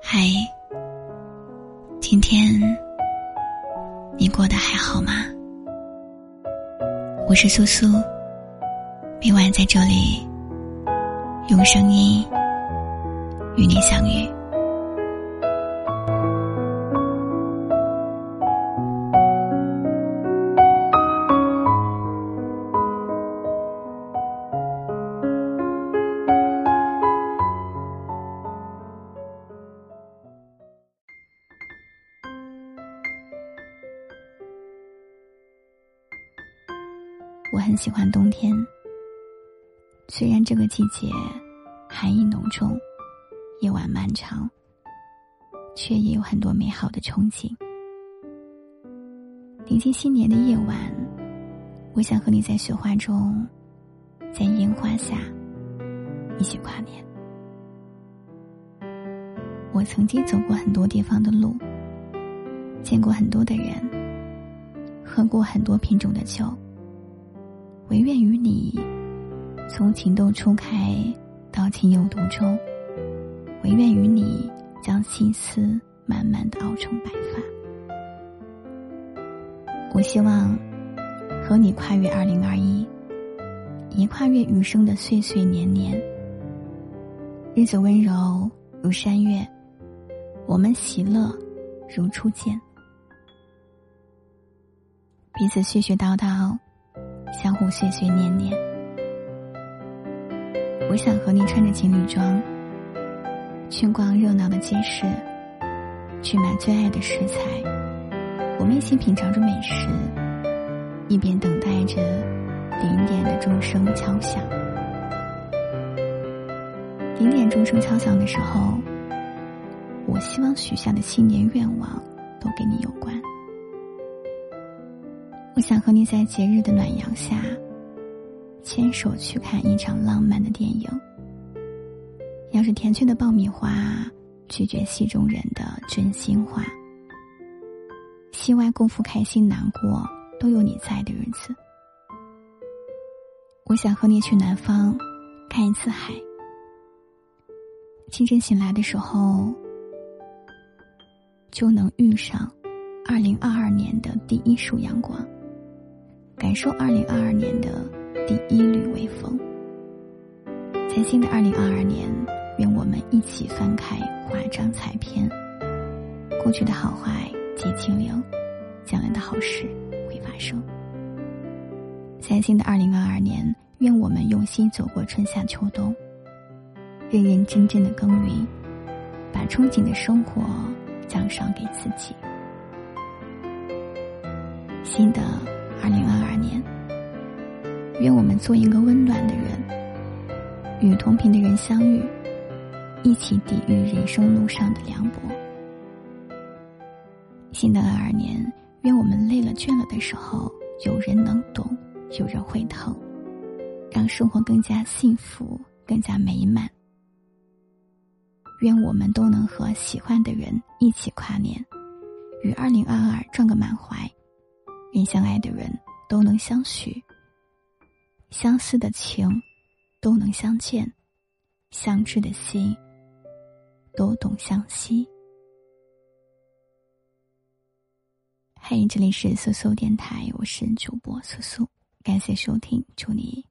嗨，今天你过得还好吗？我是苏苏，每晚在这里用声音与你相遇。我很喜欢冬天，虽然这个季节寒意浓重，夜晚漫长，却也有很多美好的憧憬。临近新年的夜晚，我想和你在雪花中，在烟花下一起跨年。我曾经走过很多地方的路，见过很多的人，喝过很多品种的酒，唯愿与你从情窦初开到情有独钟，唯愿与你将心思慢慢地熬成白发。我希望和你跨越2021，也跨越余生的岁岁年年。日子温柔如山月，我们喜乐如初见，彼此絮絮叨叨，相互岁岁年年。我想和你穿着情侣装，去逛热闹的街市，去买最爱的食材，我们一起品尝着美食，一边等待着零点的钟声敲响。0点钟声敲响的时候，我希望许下的新年愿望都跟你有关。我想和你在节日的暖阳下牵手去看一场浪漫的电影，要是甜脆的爆米花拒绝戏中人的真心话，戏外共赴开心难过都有你在的日子。我想和你去南方看一次海，清晨醒来的时候就能遇上2022年的第一束阳光，感受2022年的第一缕微风。在新的2022年，愿我们一起翻开华章彩篇，过去的好坏皆清零，将来的好事会发生。在新的2022年，愿我们用心走过春夏秋冬，认认真真的耕耘，把憧憬的生活奖赏给自己。新的2022年，愿我们做一个温暖的人，与同频的人相遇，一起抵御人生路上的凉薄。新的2022年，愿我们累了倦了的时候，有人能懂，有人会疼，让生活更加幸福，更加美满。愿我们都能和喜欢的人一起跨年，与2022撞个满怀，愿相爱的人都能相许，相思的情都能相见，相知的心都懂相惜。嘿，这里是苏苏电台，我是主播苏苏，感谢收听，祝你